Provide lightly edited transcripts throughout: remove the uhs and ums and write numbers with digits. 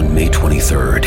on May 23rd.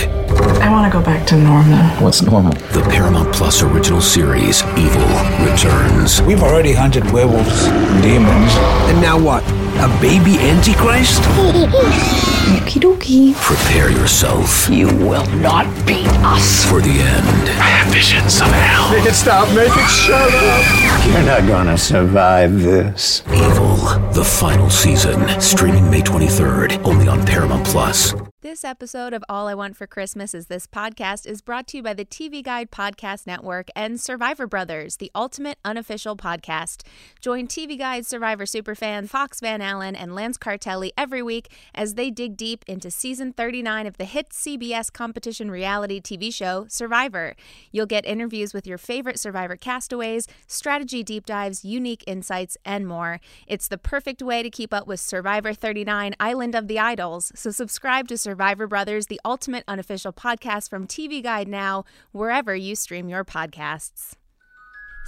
I want to go back to normal. What's normal? The Paramount Plus original series, Evil, returns. We've already hunted werewolves and demons. And now what? A baby antichrist? Okie dokie. Prepare yourself. You will not beat us. For the end. I have visions of hell. Make it stop. Make it shut up. You're not gonna survive this. Evil, the final season. Streaming May 23rd. Only on Paramount Plus. This episode of All I Want For Christmas Is This Podcast is brought to you by the TV Guide Podcast Network and Survivor Brothers, the ultimate unofficial podcast. Join TV Guide Survivor superfan Fox Van Allen and Lance Cartelli every week as they dig deep into season 39 of the hit CBS competition reality TV show, Survivor. You'll get interviews with your favorite Survivor castaways, strategy deep dives, unique insights, and more. It's the perfect way to keep up with Survivor 39, Island of the Idols, so subscribe to Survivor Brothers, the ultimate unofficial podcast from TV Guide now, wherever you stream your podcasts.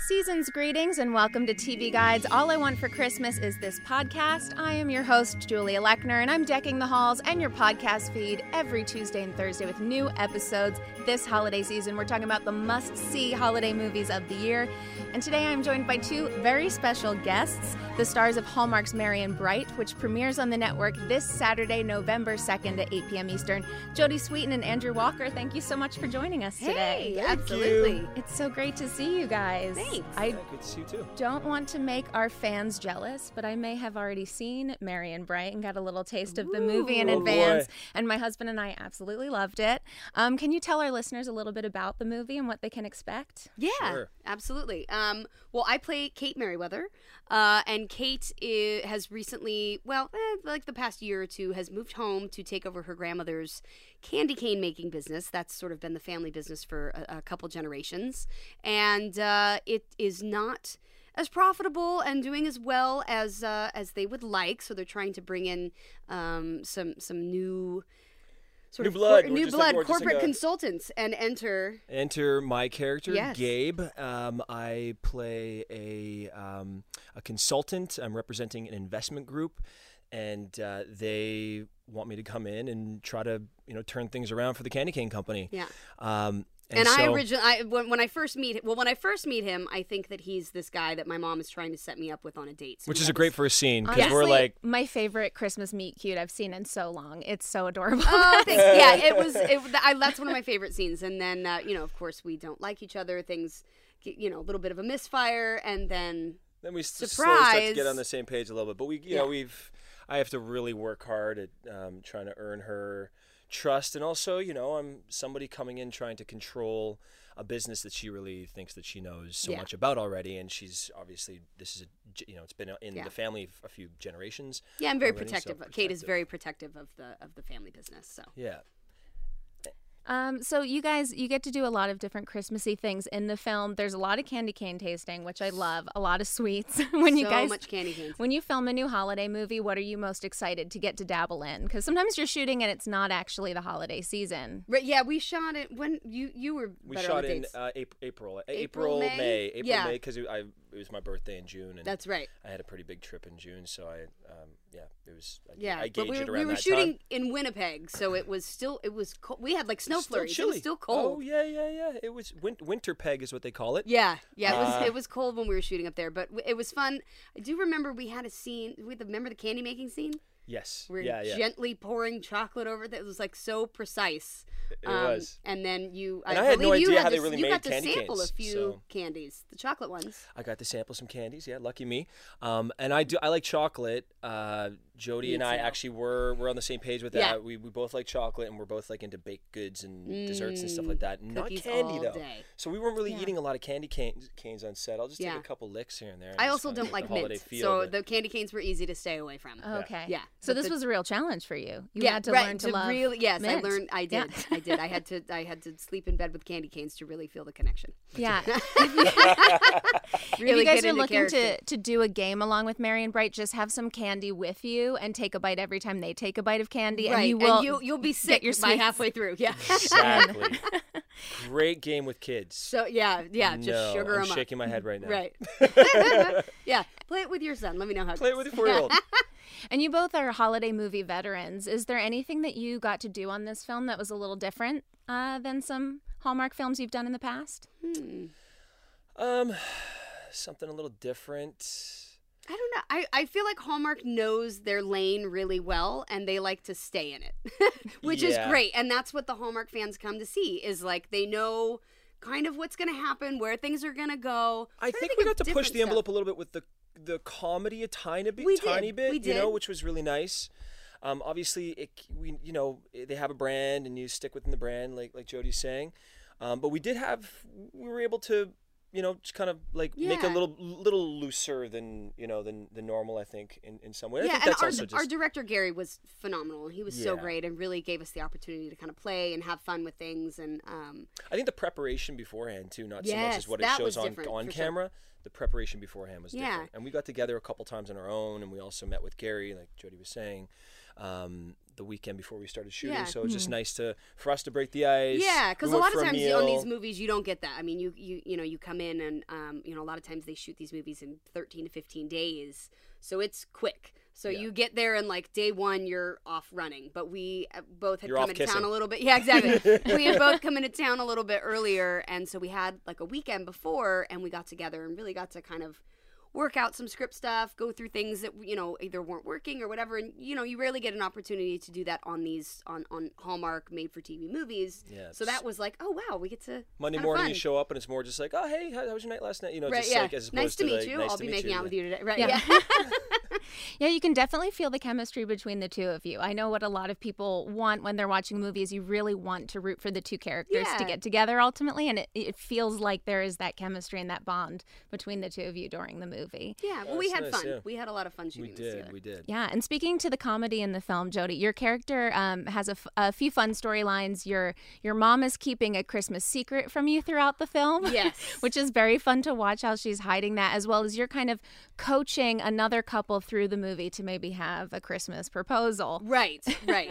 Season's greetings and welcome to TV Guide's All I Want for Christmas Is This Podcast. I am your host, Julia Lechner, and I'm decking the halls and your podcast feed every Tuesday and Thursday with new episodes. This holiday season, we're talking about the must-see holiday movies of the year. And today I'm joined by two very special guests, the stars of Hallmark's Merry and Bright, which premieres on the network this Saturday, November 2nd at 8 p.m. Eastern. Jodie Sweetin and Andrew Walker, thank you so much for joining us today. Hey, absolutely. You. It's so great to see you guys. Thanks. Good to see you too. Don't want to make our fans jealous, but I may have already seen Merry and Bright and got a little taste of the movie in advance. Boy. And my husband and I absolutely loved it. Can you tell our listeners a little bit about the movie and what they can expect? Yeah, sure. Absolutely. Well, I play Kate Merriweather, and Kate has recently, like the past year or two, has moved home to take over her grandmother's candy cane making business. That's sort of been the family business for a couple generations. And it is not as profitable and doing as well as they would like. So they're trying to bring in some new sort of new blood corporate consultants and enter my character, yes. Gabe. I play a consultant. I'm representing an investment group, and they want me to come in and try to turn things around for the candy cane company. Yeah. And so, when I first meet him, I think that he's this guy that my mom is trying to set me up with on a date. So which is great for a scene, because we're like my favorite Christmas meet cute I've seen in so long. It's so adorable. Oh, thanks. Yeah, that's one of my favorite scenes. And then of course we don't like each other. Things, a little bit of a misfire, and then we slowly start to get on the same page a little bit. But we, I have to really work hard at trying to earn her trust, and also, I'm somebody coming in trying to control a business that she really thinks that she knows so much about already, and she's obviously it's been in the family a few generations. Yeah, I'm very protective. Kate is very protective of the family business. So yeah. So you guys, you get to do a lot of different Christmassy things in the film. There's a lot of candy cane tasting, which I love. A lot of sweets. So much candy cane. When you film a new holiday movie, what are you most excited to get to dabble in? Because sometimes you're shooting and it's not actually the holiday season. Right? Yeah, we shot it when you were. We shot in April, May. April, May, because it was my birthday in June. And that's right. I had a pretty big trip in June, so I I gauged it around that time. We were shooting in Winnipeg, so it was cold. We had like snow flurries. It was still cold. Oh yeah. It was Winterpeg is what they call it. Yeah. It was cold when we were shooting up there, but it was fun. I do remember we had a scene. Remember the candy making scene? Yes. We're gently pouring chocolate over that. It was like so precise. It was. And then I had no idea how they really made candy canes. You got to sample a few candies, the chocolate ones. I got to sample some candies. Yeah, lucky me. And I like chocolate. Jodie and I actually were on the same page with that. Yeah. We both like chocolate, and we're both like into baked goods and desserts and stuff like that. Not candy though. Day. So we weren't really eating a lot of candy canes on set. I'll just take a couple licks here and there. I also don't like mint, so the candy canes were easy to stay away from. Okay. Yeah. So this was a real challenge for you. You had to learn to love. Really, yes, mint. I learned. I did. Yeah. I did. I had to sleep in bed with candy canes to really feel the connection. Yeah. Really, if you guys are looking to do a game along with Merry and Bright, just have some candy with you. And take a bite every time they take a bite of candy, and you'll be sick by halfway through. Yeah, exactly. Great game with kids. So yeah, just no, sugar them up. I'm shaking my head right now. Right. Yeah, play it with your son. Let me know how. Play it with your 4-year-old. And you both are holiday movie veterans. Is there anything that you got to do on this film that was a little different than some Hallmark films you've done in the past? Something a little different. I don't know. I feel like Hallmark knows their lane really well, and they like to stay in it, which is great. And that's what the Hallmark fans come to see, is like they know kind of what's going to happen, where things are going to go. I think we got to push the envelope a little bit with the comedy a tiny bit, you know, which was really nice. Obviously, they have a brand, and you stick within the brand, like Jodie's saying. But we were able to, you know, just kind of like make it a little looser than, you know, than normal, I think, in some way. Yeah, I think that's also just... our director, Gary, was phenomenal. He was so great and really gave us the opportunity to kind of play and have fun with things. And I think the preparation beforehand, too, not so much as what it shows on camera. Sure. The preparation beforehand was different. And we got together a couple times on our own, and we also met with Gary, like Jodie was saying, the weekend before we started shooting, so it was just nice for us to break the ice. Yeah, because a lot of times on these movies you don't get that. I mean, you know you come in and you know, a lot of times they shoot these movies in 13 to 15 days, so it's quick. So you get there and like day one you're off running. But we both had come into town a little bit. Yeah, exactly. We had both come into town a little bit earlier, and so we had like a weekend before, and we got together and really got to kind of work out some script stuff, go through things that, you know, either weren't working or whatever. And, you know, you rarely get an opportunity to do that on these, on Hallmark made-for-TV movies. Yeah, so that was like, oh, wow, we get to Monday morning you show up, and it's more just like, oh, hey, how was your night last night? You know, like as opposed nice to meet you. Nice I'll be making out with you today. Right, yeah, you can definitely feel the chemistry between the two of you. I know what a lot of people want when they're watching movies. You really want to root for the two characters to get together ultimately, and it feels like there is that chemistry and that bond between the two of you during the movie. Yeah, well, we had fun. Yeah. We had a lot of fun shooting this together. We did. Yeah, and speaking to the comedy in the film, Jodie, your character has a few fun storylines. Your mom is keeping a Christmas secret from you throughout the film, yes, which is very fun to watch how she's hiding that, as well as you're kind of coaching another couple through the movie to maybe have a Christmas proposal. Right.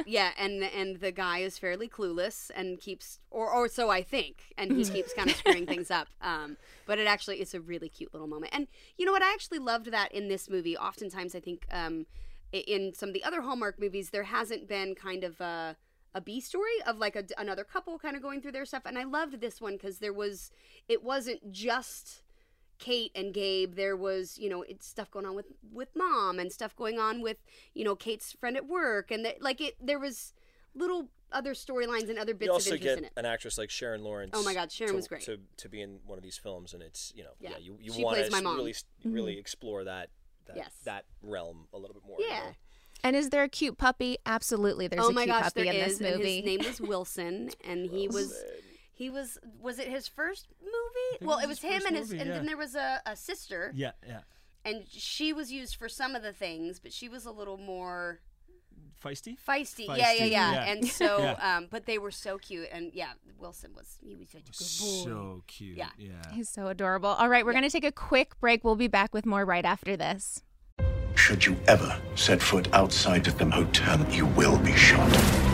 Yeah, and the guy is fairly clueless and keeps, or so I think, and he keeps kind of screwing things up. But it's a really cute little moment. And you know what? I actually loved that in this movie. Oftentimes I think in some of the other Hallmark movies, there hasn't been kind of a B story of like another couple kind of going through their stuff. And I loved this one because it wasn't just Kate and Gabe. There was, you know, stuff going on with mom, and stuff going on with, you know, Kate's friend at work, and there was little other storylines and other bits of interest in it. You also get an actress like Sharon Lawrence. Oh my God, Sharon was great to be in one of these films, and it's, you know, you want to really explore that realm a little bit more. Yeah. You know? And is there a cute puppy? Absolutely, there's a cute puppy in this movie. His name is Wilson, and he was. He was it his first movie? Well, it was him and his movie, and then there was a sister. Yeah. And she was used for some of the things, but she was a little more feisty. Yeah. And so but they were so cute, and Wilson was such a good boy. So cute. Yeah. He's so adorable. All right, we're going to take a quick break. We'll be back with more right after this. Should you ever set foot outside of the hotel, you will be shot.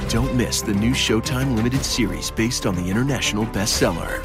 Don't miss the new Showtime limited series based on the international bestseller.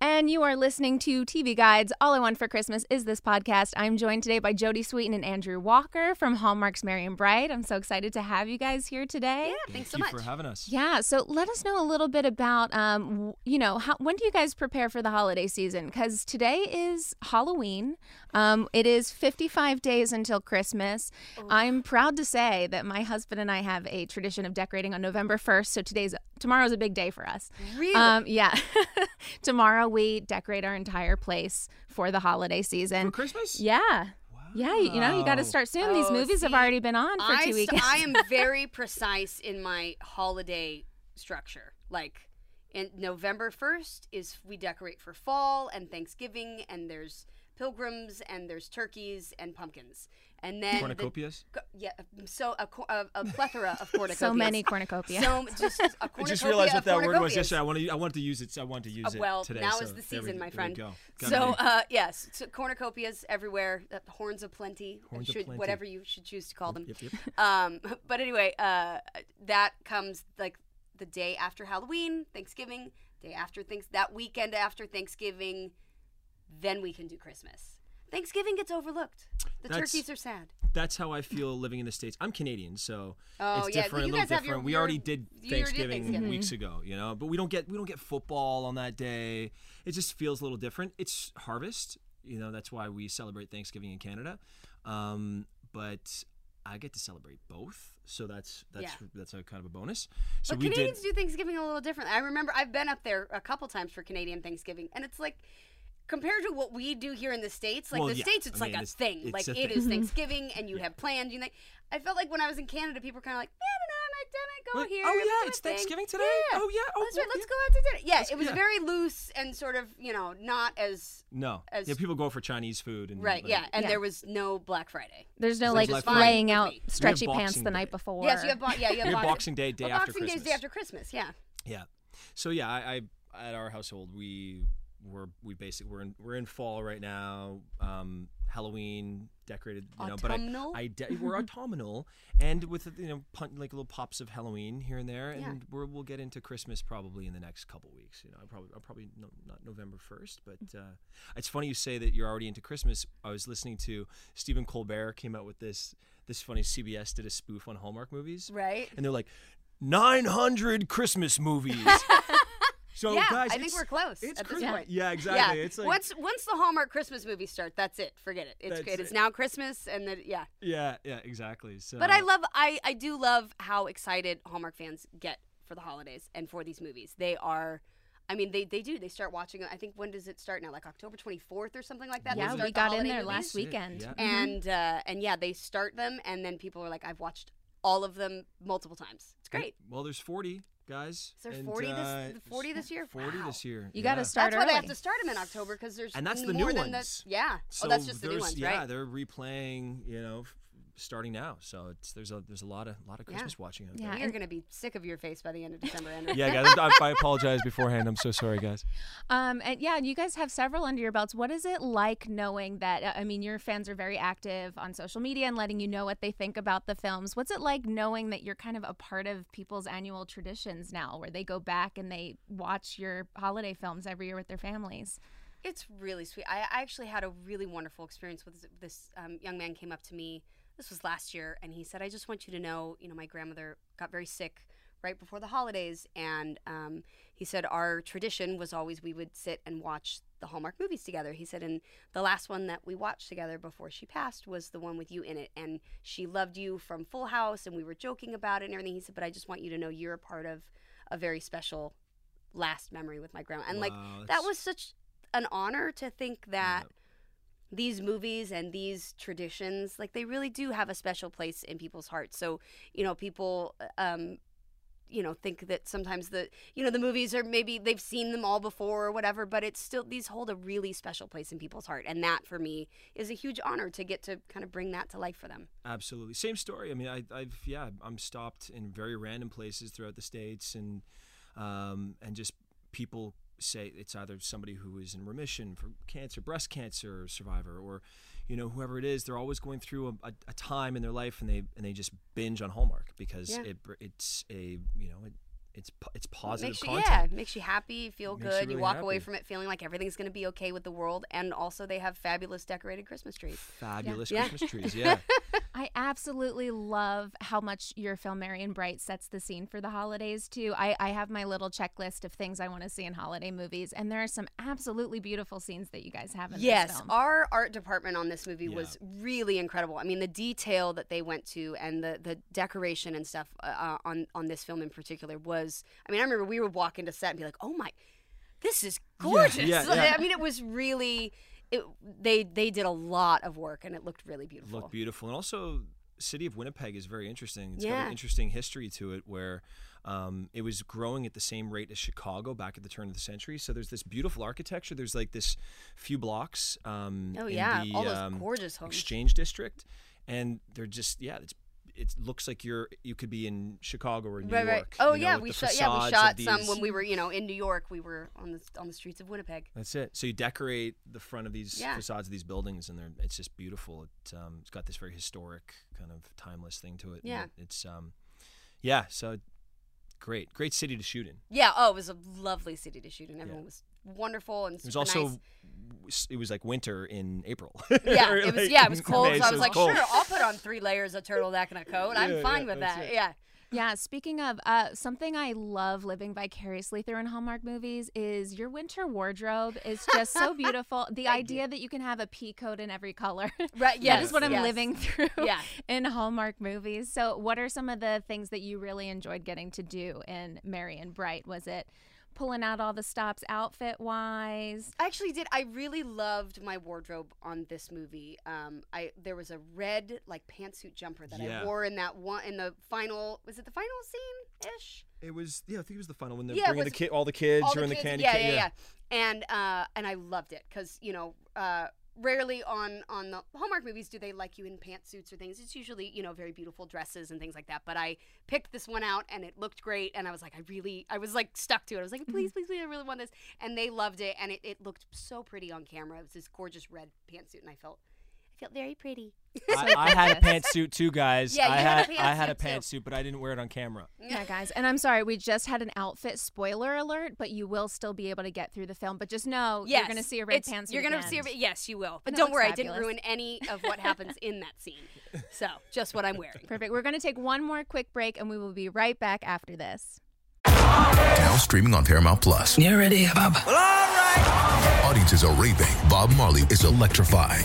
And you are listening to TV Guide's All I Want For Christmas Is This Podcast. I'm joined today by Jodie Sweetin and Andrew Walker from Hallmark's Merry & Bright. I'm so excited to have you guys here today. Yeah, thanks so much. Thank you for having us. Yeah, so let us know a little bit about, you know, when do you guys prepare for the holiday season? Because today is Halloween. It is 55 days until Christmas. Oh. I'm proud to say that my husband and I have a tradition of decorating on November 1st, so tomorrow's a big day for us. Really? Yeah. Tomorrow we decorate our entire place for the holiday season. For Christmas? Yeah. Wow. Yeah, you know, you got to start soon. These movies have already been on for 2 weeks. I am very precise in my holiday structure. Like, November 1st we decorate for fall and Thanksgiving, and there's pilgrims, and there's turkeys and pumpkins. And then cornucopias? So a plethora of cornucopias. So many cornucopias. I just realized what that word was yesterday. I wanted to use it well, today. Well, now is the season, my friend. So cornucopias everywhere, horns of plenty, whatever you should choose to call them. Yep. But anyway, that comes like the day after Halloween, Thanksgiving, that weekend after Thanksgiving, then we can do Christmas. Thanksgiving gets overlooked. Turkeys are sad. That's how I feel living in the States. I'm Canadian, so it's different. You guys a little different. We already did Thanksgiving weeks ago, But we don't get football on that day. It just feels a little different. It's harvest, That's why we celebrate Thanksgiving in Canada, but I get to celebrate both, so that's a kind of a bonus. So but Canadians do Thanksgiving a little different. I remember I've been up there a couple times for Canadian Thanksgiving, and it's like, compared to what we do here in the States, it's a thing. It is Thanksgiving, and you have plans. I felt like when I was in Canada, people were kind of like, I don't know, I'm not going here. It's Thanksgiving today? Yeah. Oh, yeah. Let's go out to dinner. It was very loose and sort of, not as... No. As, people go for Chinese food. There was no Black Friday. There's no, laying out stretchy pants the night before. Yes, you have Boxing Day, after Christmas. Boxing Day's day after Christmas, yeah. Yeah. So, yeah, I at our household, we're in fall right now. Halloween decorated, autumnal? We're autumnal, and with little pops of Halloween here and there, and we'll get into Christmas probably in the next couple weeks. Probably not November 1st, but it's funny you say that you're already into Christmas. I was listening to Stephen Colbert came out with this funny. CBS did a spoof on Hallmark movies, right? And they're like 900 Christmas movies. So yeah, guys, I think we're close at this point. Yeah, exactly. Yeah. It's like, once the Hallmark Christmas movies start, that's it. Forget it. It is now Christmas, and then yeah. Yeah, exactly. So, but I do love how excited Hallmark fans get for the holidays and for these movies. They start watching. I think, when does it start now? Like October 24th or something like that. Yeah, we got in there last weekend. Yeah. And they start them, and then people are like, I've watched all of them multiple times. It's great. Well, there's 40. Guys, is there 40 this year? 40 this year. You got to start. That's early. Why they have to start them in October, because there's and that's the more new than ones. So that's just the new ones, right? Yeah, they're replaying. Starting now, so there's a lot of Christmas watching. You're gonna be sick of your face by the end of December. Yeah, guys, I apologize beforehand. I'm so sorry, guys. And you guys have several under your belts. What is it like knowing that? I mean, your fans are very active on social media and letting you know what they think about the films. What's it like knowing that you're kind of a part of people's annual traditions now, where they go back and they watch your holiday films every year with their families? It's really sweet. I actually had a really wonderful experience with this young man. Came up to me. This was last year, and he said, I just want you to know, my grandmother got very sick right before the holidays, and he said our tradition was always we would sit and watch the Hallmark movies together. He said, and the last one that we watched together before she passed was the one with you in it, and she loved you from Full House, and we were joking about it and everything. He said, but I just want you to know you're a part of a very special last memory with my grandma. And that was such an honor to think that these movies and these traditions, they really do have a special place in people's hearts. So, people, think that sometimes the movies are, maybe they've seen them all before or whatever, but it's still, these hold a really special place in people's heart. And that, for me, is a huge honor to get to kind of bring that to life for them. Absolutely. Same story. I mean, I'm stopped in very random places throughout the States, and just people say it's either somebody who is in remission for cancer, breast cancer survivor, or whoever it is, they're always going through a time in their life, and they just binge on Hallmark because it's positive content. Yeah, makes you happy, feel good. You really walk away from it feeling like everything's going to be okay with the world, and also they have fabulous decorated Christmas trees. Fabulous Christmas trees. I absolutely love how much your film Merry and Bright sets the scene for the holidays, too. I have my little checklist of things I want to see in holiday movies, and there are some absolutely beautiful scenes that you guys have in this film. Yes, our art department on this movie was really incredible. I mean, the detail that they went to, and the decoration and stuff on this film in particular was, I remember we would walk into set and be like, oh my, this is gorgeous. Yeah. I mean, it was really... They did a lot of work, and it looked really beautiful. And also city of Winnipeg is very interesting. It's got an interesting history to it, where it was growing at the same rate as Chicago back at the turn of the century. So there's this beautiful architecture. There's like this few blocks in the all those gorgeous homes. Exchange District, and they're just it looks like you could be in Chicago or New York. Oh yeah, we shot some when we were in New York. We were on the streets of Winnipeg. That's it. So you decorate the front of these facades of these buildings, and it's just beautiful. It's got this very historic kind of timeless thing to it. Yeah, So great city to shoot in. Yeah. Oh, it was a lovely city to shoot in. Everyone was wonderful and super nice. It was also it was like winter in April. Yeah, it was. Yeah, it was cold. So I was like, sure, I'll put on 3 layers of turtleneck and a coat. I'm fine with that. Yeah. Yeah. Speaking of something I love living vicariously through in Hallmark movies is your winter wardrobe is just so beautiful. The idea that you can have a pea coat in every color. Right. Yeah. That is what I'm living through in Hallmark movies. So, what are some of the things that you really enjoyed getting to do in Merry and Bright? Was it pulling out all the stops outfit-wise? I actually did. I really loved my wardrobe on this movie. There was a red pantsuit jumper that I wore in that one in the final. Was it the final scene-ish? It was. Yeah, I think it was the final when they're bringing all the kids in the candy cane. Yeah. And I loved it because rarely on the Hallmark movies do they like you in pantsuits or things. It's usually, very beautiful dresses and things like that. But I picked this one out and it looked great. And I was like, I was like stuck to it. I was like, please, I really want this. And they loved it. And it looked so pretty on camera. It was this gorgeous red pantsuit. And I felt very pretty. I had a pantsuit too, guys. Yeah, I had a pantsuit, but I didn't wear it on camera. Yeah, guys. And I'm sorry, we just had an outfit spoiler alert, but you will still be able to get through the film. But just know you're going to see a red pantsuit. You're going to see a red. Yes, you will. But don't worry, fabulous. I didn't ruin any of what happens in that scene. So just what I'm wearing. Perfect. We're going to take one more quick break, and we will be right back after this. Now streaming on Paramount Plus. You ready, Bob? Well, all right. Audiences are raving. Bob Marley is electrifying.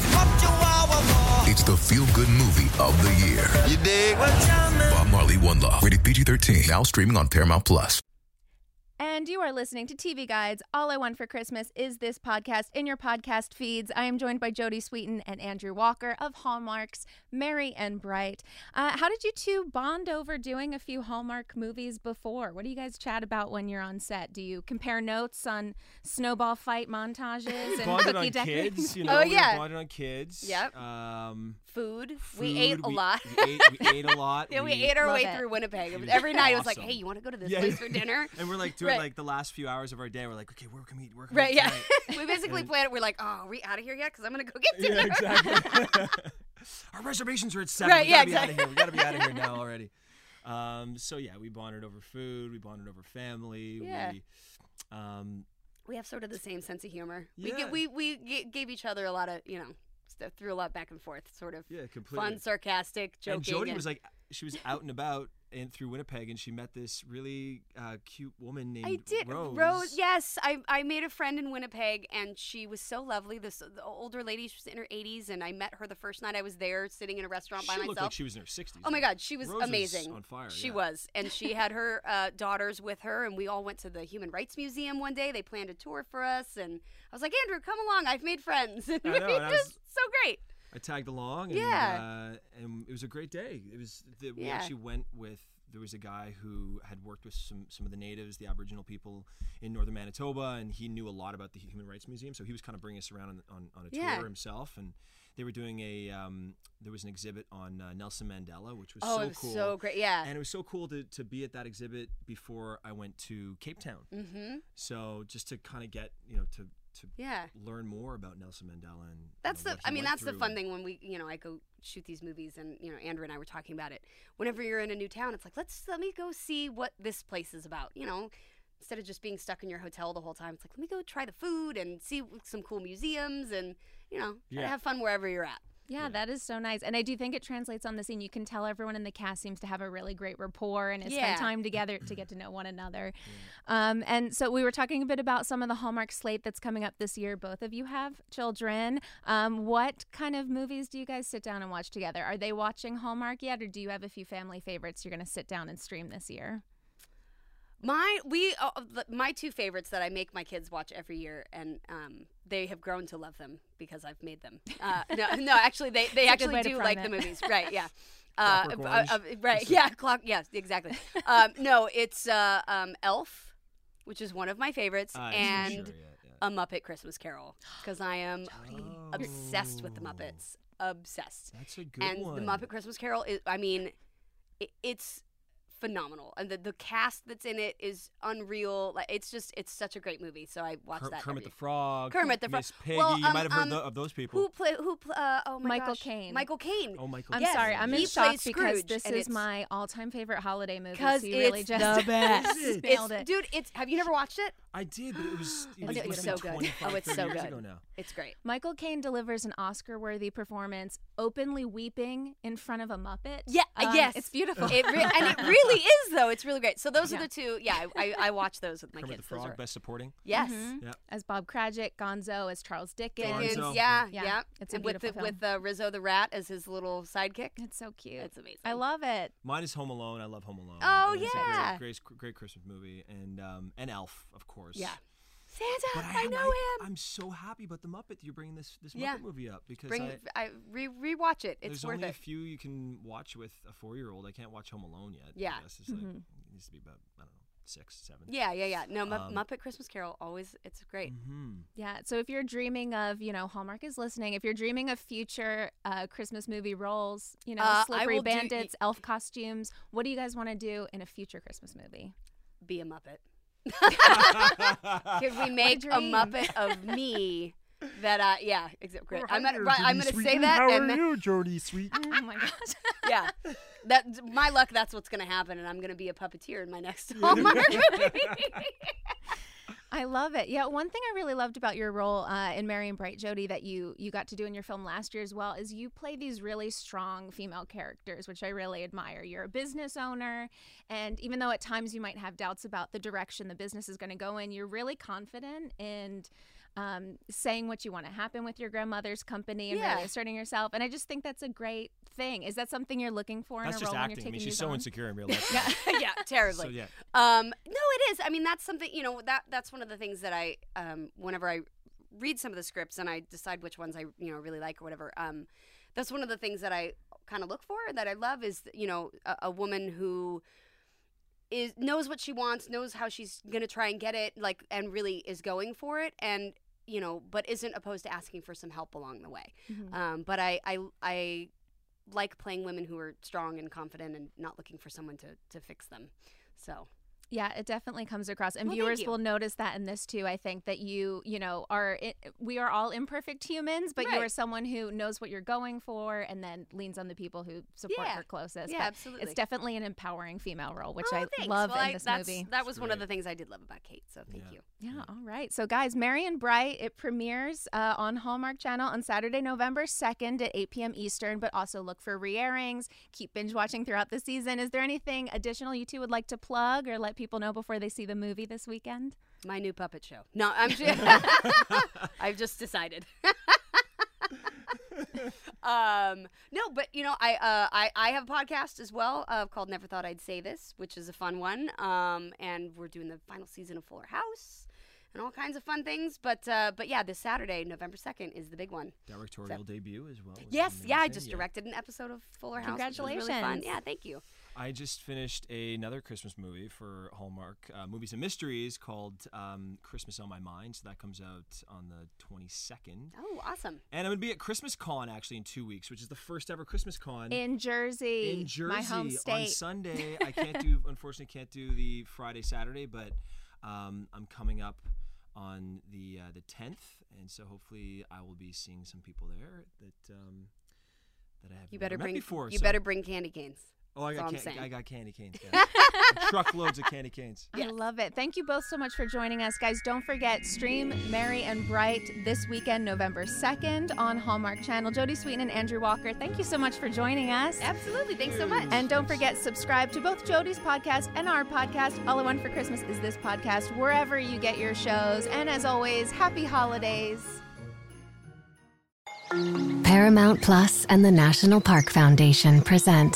It's the feel-good movie of the year. You dig? Bob Marley, One Love. Rated PG-13. Now streaming on Paramount Plus. And you are listening to TV Guide's All I Want For Christmas Is This Podcast in your podcast feeds. I am joined by Jodie Sweetin and Andrew Walker of Hallmark's Merry and Bright. How did you two bond over doing a few Hallmark movies before? What do you guys chat about when you're on set? Do you compare notes on snowball fight montages and bonded cookie decorating? Kids, we bonded on kids. Yep. Food. We ate a lot. Yeah, we ate our way through Winnipeg. Every night it was like, hey, you want to go to this place for dinner? And we're like, like the last few hours of our day, we're like, okay, where can we eat? We basically planned it. We're like, oh, are we out of here yet? Because I'm gonna go get dinner. Yeah, exactly. Our reservations are at 7. We gotta be out of here now already. So yeah, we bonded over food. We bonded over family. Yeah. We have sort of the same sense of humor. Yeah. We gave each other a lot of threw a lot back and forth, sort of. Yeah, completely. Fun, sarcastic, joking. And Jodie was like, she was out and about. And through Winnipeg, and she met this really cute woman named Rose. Rose, yes. I made a friend in Winnipeg, and she was so lovely. The older lady, she was in her 80s, and I met her the first night I was there, sitting in a restaurant by myself. She looked like she was in her 60s. Oh my God, she was amazing. Was on fire. She was, and she had her daughters with her, and we all went to the Human Rights Museum one day. They planned a tour for us, and I was like, Andrew, come along. I've made friends. I know, it was so great. I tagged along, and it was a great day. It was we actually went with. There was a guy who had worked with some of the natives, the Aboriginal people in northern Manitoba, and he knew a lot about the Human Rights Museum, so he was kind of bringing us around on a tour himself. And they were doing there was an exhibit on Nelson Mandela, which was so cool. Oh, so great, yeah. And it was so cool to be at that exhibit before I went to Cape Town. Mm-hmm. So just to kind of get, to learn more about Nelson Mandela and that's the fun thing when we I go shoot these movies and Andrew and I were talking about it. Whenever you're in a new town, it's like let me go see what this place is about. Instead of just being stuck in your hotel the whole time, it's like let me go try the food and see some cool museums and have fun wherever you're at. Yeah, that is so nice. And I do think it translates on the scene. You can tell everyone in the cast seems to have a really great rapport and has spent time together to get to know one another. Yeah. And so we were talking a bit about some of the Hallmark slate that's coming up this year. Both of you have children. What kind of movies do you guys sit down and watch together? Are they watching Hallmark yet, or do you have a few family favorites you're going to sit down and stream this year? My two favorites that I make my kids watch every year, and they have grown to love them because I've made them. No, actually, they actually do like the movies, right? Yeah, Right. Yeah. Clock. Yes. Exactly. No, it's Elf, which is one of my favorites, and A Muppet Christmas Carol, because I am obsessed with the Muppets. Obsessed. That's a good one. And the Muppet Christmas Carol is, I mean, it's phenomenal, and the cast that's in it is unreal. Like, it's just, it's such a great movie. So I watched that. Kermit the Frog, Miss Piggy. Well, you might have heard of those people. Michael Caine. Oh, Michael. I'm sorry, I'm in shock because this is my all-time favorite holiday movie. Because so it's just the best. Dude, it's. Have you never watched it? I did, but it was so good. Oh, it's so good. It's great. Michael Caine delivers an Oscar-worthy performance, openly weeping in front of a Muppet. Yeah, yes, it's beautiful. And it really is, though. It's really great. So those are the two. Yeah, I watch those with my kids. Kermit the Frog, Best Supporting. Yes. Mm-hmm. Yep. As Bob Cratchit, Gonzo as Charles Dickens. Yeah. It's a beautiful film. With Rizzo the Rat as his little sidekick. It's so cute. It's amazing. I love it. Mine is Home Alone. I love Home Alone. Oh, yeah. It's a great Christmas movie. And Elf, of course. Yeah. Santa, but I know him. I'm so happy about the Muppet. You're bringing this Muppet movie up because I rewatch it. It's worth it. There's only a few you can watch with a 4-year-old. I can't watch Home Alone yet. Yeah, it's like it needs to be about 6, 7. Yeah. No, Muppet Christmas Carol always. It's great. Mm-hmm. Yeah. So if you're dreaming of, Hallmark is listening. If you're dreaming of future Christmas movie roles, Slippery Bandits, elf costumes. What do you guys want to do in a future Christmas movie? Be a Muppet. Could we make a Muppet of me that great. I'm gonna say that. How are you, Jodie Sweetin? Oh my gosh. Yeah. That's what's gonna happen, and I'm gonna be a puppeteer in my next Hallmark movie. I love it. Yeah, one thing I really loved about your role in Merry and Bright, Jodie, that you got to do in your film last year as well, is you play these really strong female characters, which I really admire. You're a business owner, and even though at times you might have doubts about the direction the business is going to go in, you're really confident and saying what you want to happen with your grandmother's company and really asserting yourself. And I just think that's a great thing. Is that something you're looking for in a role when you're taking these on? That's just acting. I mean, she's so insecure in real life. Yeah, terribly. So, yeah. No, it is. I mean, that's something, that's one of the things that I, whenever I read some of the scripts and I decide which ones I, really like or whatever, that's one of the things that I kind of look for and that I love is, a woman who knows what she wants, knows how she's going to try and get it, like, and really is going for it. And, but isn't opposed to asking for some help along the way. Mm-hmm. But I like playing women who are strong and confident and not looking for someone to fix them. So. Yeah, it definitely comes across. And viewers will notice that in this too, I think, that we are all imperfect humans, but you are someone who knows what you're going for and then leans on the people who support her closest. Yeah, but absolutely. It's definitely an empowering female role, which I love in this movie. That was one of the things I did love about Kate, so thank you. Yeah, all right. So guys, Merry and Bright, it premieres on Hallmark Channel on Saturday, November 2nd at 8 p.m. Eastern, but also look for re-airings. Keep binge watching throughout the season. Is there anything additional you two would like to plug or let people know before they see the movie this weekend? My new puppet show. No, I'm just I've just decided. No, but I have a podcast as well called Never Thought I'd Say This, which is a fun one. And we're doing the final season of Fuller House and all kinds of fun things. But yeah, this Saturday, November 2nd is the big one. Directorial debut as well. Yes, I just directed an episode of Fuller House. Congratulations. Which was really fun. Yeah, thank you. I just finished another Christmas movie for Hallmark Movies and Mysteries called Christmas on My Mind. So that comes out on the 22nd. Oh, awesome. And I'm going to be at Christmas Con actually in 2 weeks, which is the first ever Christmas Con. In Jersey. My home state. On Sunday. I unfortunately can't do the Friday, Saturday, but I'm coming up on the 10th. And so hopefully I will be seeing some people there that I haven't met before. You better bring candy canes. Oh, I got candy canes. Yeah. Truckloads of candy canes. I love it. Thank you both so much for joining us, guys. Don't forget, stream Merry and Bright this weekend, November 2nd on Hallmark Channel. Jodie Sweetin and Andrew Walker, thank you so much for joining us. Absolutely. Thanks so much. And don't forget, subscribe to both Jodie's podcast and our podcast, All I Want For Christmas Is This Podcast, wherever you get your shows. And as always, happy holidays. Paramount Plus and the National Park Foundation present